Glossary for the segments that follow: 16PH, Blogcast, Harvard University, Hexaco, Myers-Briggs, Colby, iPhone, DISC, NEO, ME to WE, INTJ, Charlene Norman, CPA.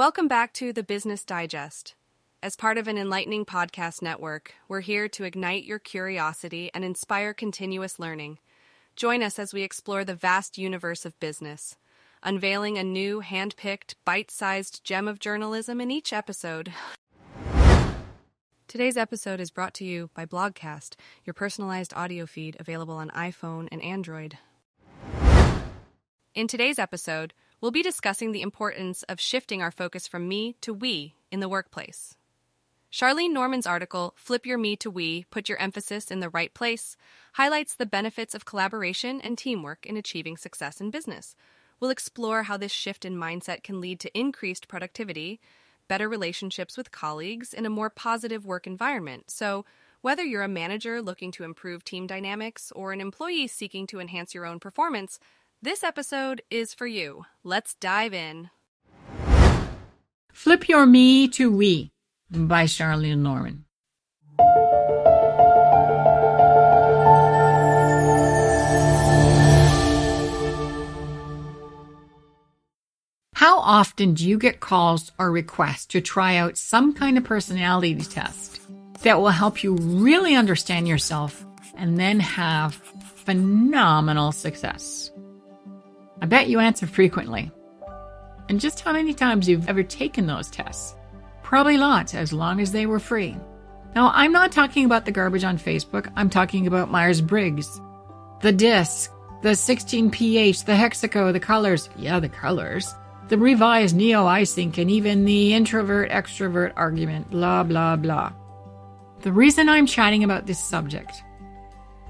Welcome back to the Business Digest. As part of an enlightening podcast network, we're here to ignite your curiosity and inspire continuous learning. Join us as we explore the vast universe of business, unveiling a new, hand-picked, bite-sized gem of journalism in each episode. Today's episode is brought to you by Blogcast, your personalized audio feed available on iPhone and Android. In today's episode, we'll be discussing the importance of shifting our focus from me to we in the workplace. Charlene Norman's article, "Flip Your Me to We, Put Your Emphasis in the Right Place," highlights the benefits of collaboration and teamwork in achieving success in business. We'll explore how this shift in mindset can lead to increased productivity, better relationships with colleagues, and a more positive work environment. So, whether you're a manager looking to improve team dynamics or an employee seeking to enhance your own performance, this episode is for you. Let's dive in. Flip Your Me to We by Charlene Norman. How often do you get calls or requests to try out some kind of personality test that will help you really understand yourself and then have phenomenal success? I bet you answer frequently. And just how many times you've ever taken those tests? Probably lots, as long as they were free. Now, I'm not talking about the garbage on Facebook. I'm talking about Myers-Briggs, the DISC, the 16PH, the Hexaco, the colors. Yeah, the colors. The revised NEO, I think, and even the introvert-extrovert argument, blah, blah, blah. The reason I'm chatting about this subject.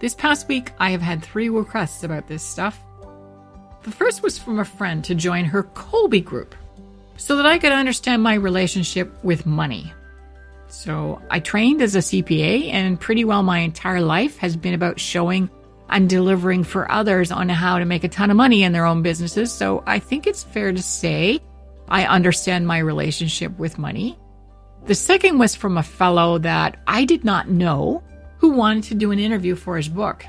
This past week, I have had 3 requests about this stuff. The first was from a friend to join her Colby group so that I could understand my relationship with money. So I trained as a CPA, and pretty well my entire life has been about showing and delivering for others on how to make a ton of money in their own businesses. So I think it's fair to say I understand my relationship with money. The second was from a fellow that I did not know who wanted to do an interview for his book.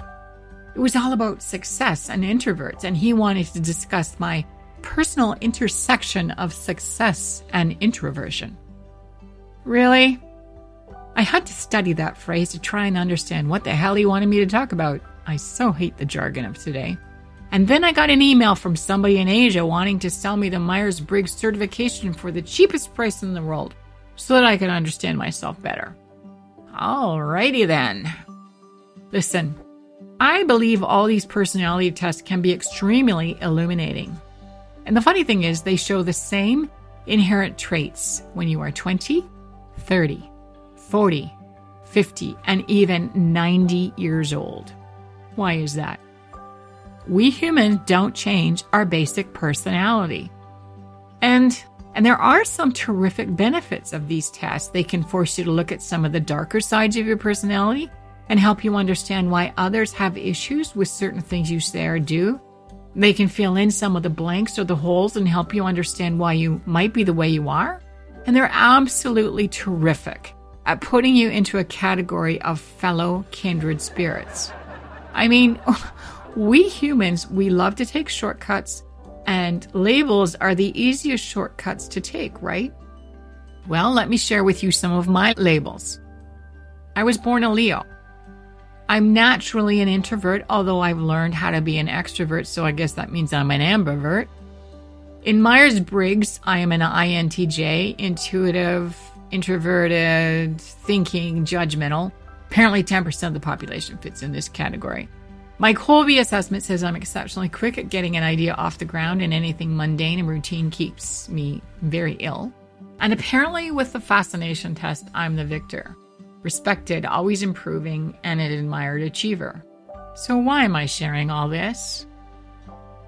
It was all about success and introverts, and he wanted to discuss my personal intersection of success and introversion. Really? I had to study that phrase to try and understand what the hell he wanted me to talk about. I so hate the jargon of today. And then I got an email from somebody in Asia wanting to sell me the Myers-Briggs certification for the cheapest price in the world so that I could understand myself better. Alrighty then. Listen, I believe all these personality tests can be extremely illuminating. And the funny thing is, they show the same inherent traits when you are 20, 30, 40, 50, and even 90 years old. Why is that? We humans don't change our basic personality. And there are some terrific benefits of these tests. They can force you to look at some of the darker sides of your personality and help you understand why others have issues with certain things you say or do. They can fill in some of the blanks or the holes and help you understand why you might be the way you are. And they're absolutely terrific at putting you into a category of fellow kindred spirits. I mean, we humans, we love to take shortcuts, and labels are the easiest shortcuts to take, right? Well, let me share with you some of my labels. I was born a Leo. I'm naturally an introvert, although I've learned how to be an extrovert, so I guess that means I'm an ambivert. In Myers-Briggs, I am an INTJ, intuitive, introverted, thinking, judgmental. Apparently 10% of the population fits in this category. My Colby assessment says I'm exceptionally quick at getting an idea off the ground, and anything mundane and routine keeps me very ill. And apparently with the fascination test, I'm the victor. Respected, always improving, and an admired achiever. So why am I sharing all this?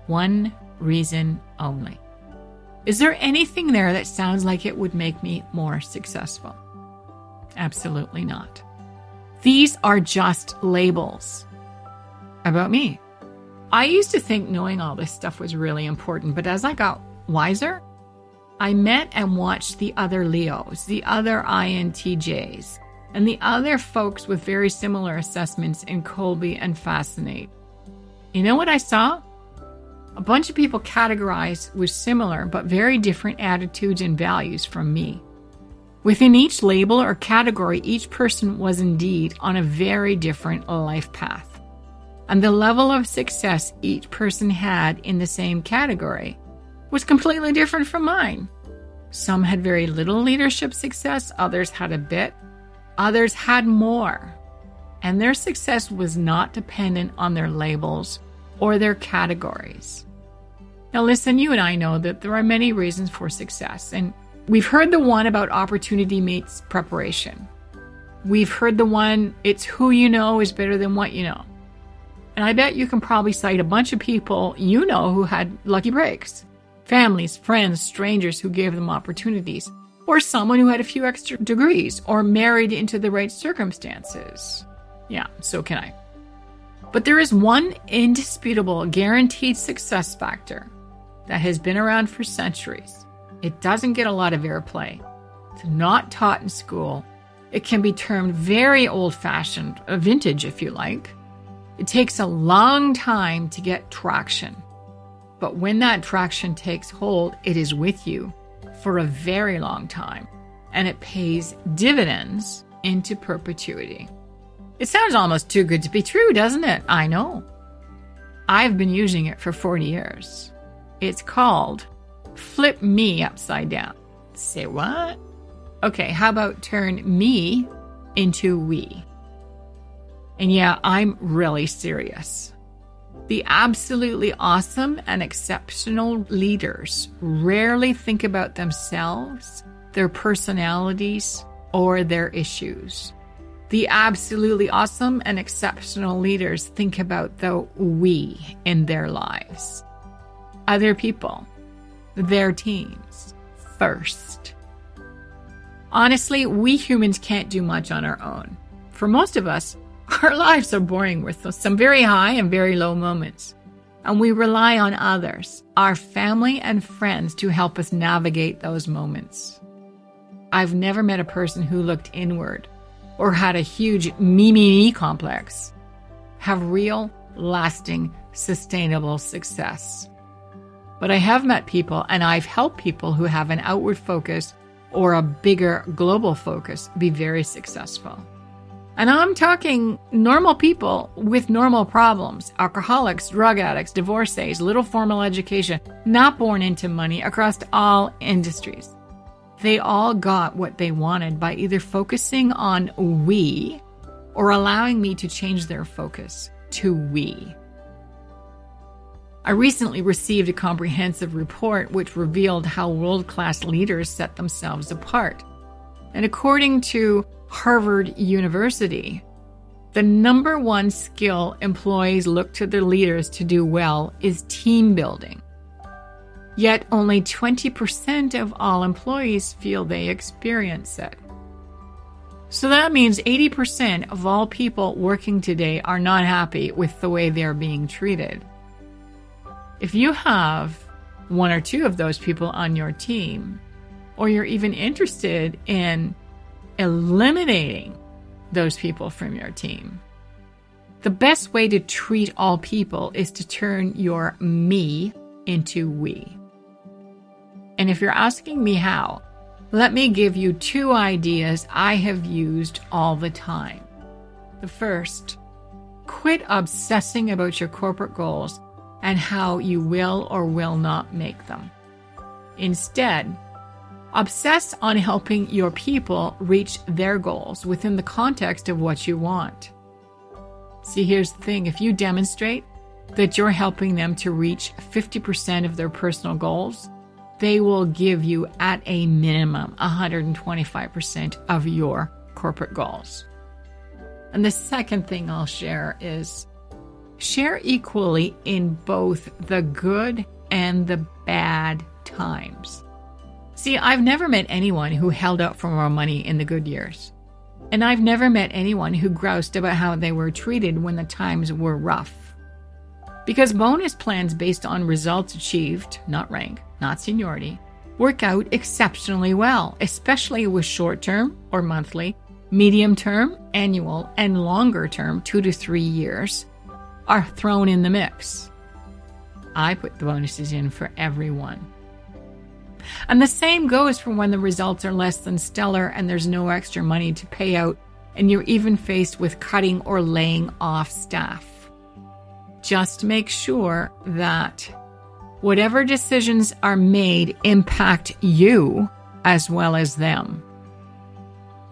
One reason only. Is there anything there that sounds like it would make me more successful? Absolutely not. These are just labels about me. I used to think knowing all this stuff was really important, but as I got wiser, I met and watched the other Leos, the other INTJs, and the other folks with very similar assessments in Colby and Fascinate. You know what I saw? A bunch of people categorized with similar but very different attitudes and values from me. Within each label or category, each person was indeed on a very different life path. And the level of success each person had in the same category was completely different from mine. Some had very little leadership success, others had a bit, others had more. And their success was not dependent on their labels or their categories. Now listen, you and I know that there are many reasons for success, and we've heard the one about opportunity meets preparation. We've heard the one, it's who you know is better than what you know. And I bet you can probably cite a bunch of people you know who had lucky breaks. Families, friends, strangers who gave them opportunities. Or someone who had a few extra degrees or married into the right circumstances. Yeah, so can I. But there is one indisputable, guaranteed success factor that has been around for centuries. It doesn't get a lot of airplay. It's not taught in school. It can be termed very old-fashioned, a vintage if you like. It takes a long time to get traction, but when that traction takes hold, it is with you for a very long time, and it pays dividends into perpetuity. It sounds almost too good to be true, doesn't it? I know. I've been using it for 40 years. It's called Flip Me Upside Down. Say what? Okay, how about turn me into we? And yeah, I'm really serious. The absolutely awesome and exceptional leaders rarely think about themselves, their personalities, or their issues. The absolutely awesome and exceptional leaders think about the we in their lives, other people, their teams, first. Honestly, we humans can't do much on our own. For most of us, our lives are boring with some very high and very low moments, and we rely on others, our family and friends, to help us navigate those moments. I've never met a person who looked inward or had a huge me complex have real, lasting, sustainable success. But I have met people, and I've helped people who have an outward focus or a bigger global focus be very successful. And I'm talking normal people with normal problems, alcoholics, drug addicts, divorcees, little formal education, not born into money, across all industries. They all got what they wanted by either focusing on we or allowing me to change their focus to we. I recently received a comprehensive report which revealed how world-class leaders set themselves apart. And according to Harvard University, the number one skill employees look to their leaders to do well is team building. Yet only 20% of all employees feel they experience it. So that means 80% of all people working today are not happy with the way they're being treated. If you have one or two of those people on your team, or you're even interested in eliminating those people from your team. The best way to treat all people is to turn your me into we. And if you're asking me how, let me give you two ideas I have used all the time. The first, quit obsessing about your corporate goals and how you will or will not make them. Instead, obsess on helping your people reach their goals within the context of what you want. See, here's the thing. If you demonstrate that you're helping them to reach 50% of their personal goals, they will give you, at a minimum, 125% of your corporate goals. And the second thing I'll share is share equally in both the good and the bad times. See, I've never met anyone who held out for more money in the good years. And I've never met anyone who groused about how they were treated when the times were rough. Because bonus plans based on results achieved, not rank, not seniority, work out exceptionally well, especially with short-term or monthly, medium-term, annual, and longer-term, 2 to 3 years, are thrown in the mix. I put the bonuses in for everyone. And the same goes for when the results are less than stellar and there's no extra money to pay out, and you're even faced with cutting or laying off staff. Just make sure that whatever decisions are made impact you as well as them.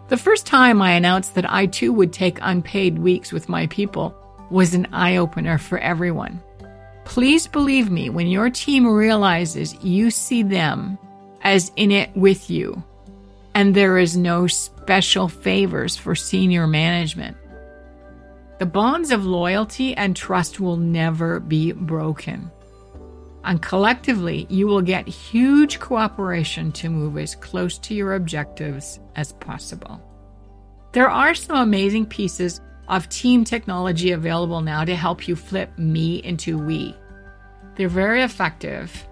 The first time I announced that I too would take unpaid weeks with my people was an eye-opener for everyone. Please believe me, when your team realizes you see them as in it with you, and there is no special favors for senior management, the bonds of loyalty and trust will never be broken. And collectively, you will get huge cooperation to move as close to your objectives as possible. There are some amazing pieces of team technology available now to help you flip me into we. They're very effective.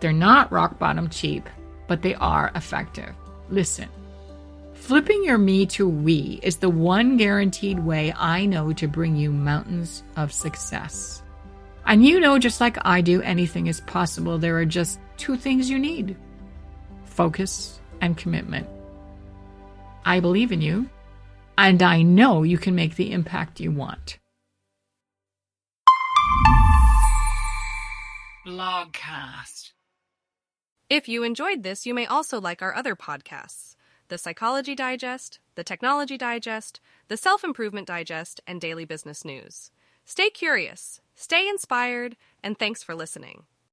They're not rock bottom cheap, but they are effective. Listen, flipping your me to we is the one guaranteed way I know to bring you mountains of success. And you know, just like I do, anything is possible. There are just two things you need: focus and commitment. I believe in you, and I know you can make the impact you want. Blogcast. If you enjoyed this, you may also like our other podcasts: The Psychology Digest, The Technology Digest, The Self-Improvement Digest, and Daily Business News. Stay curious. Stay inspired, and thanks for listening.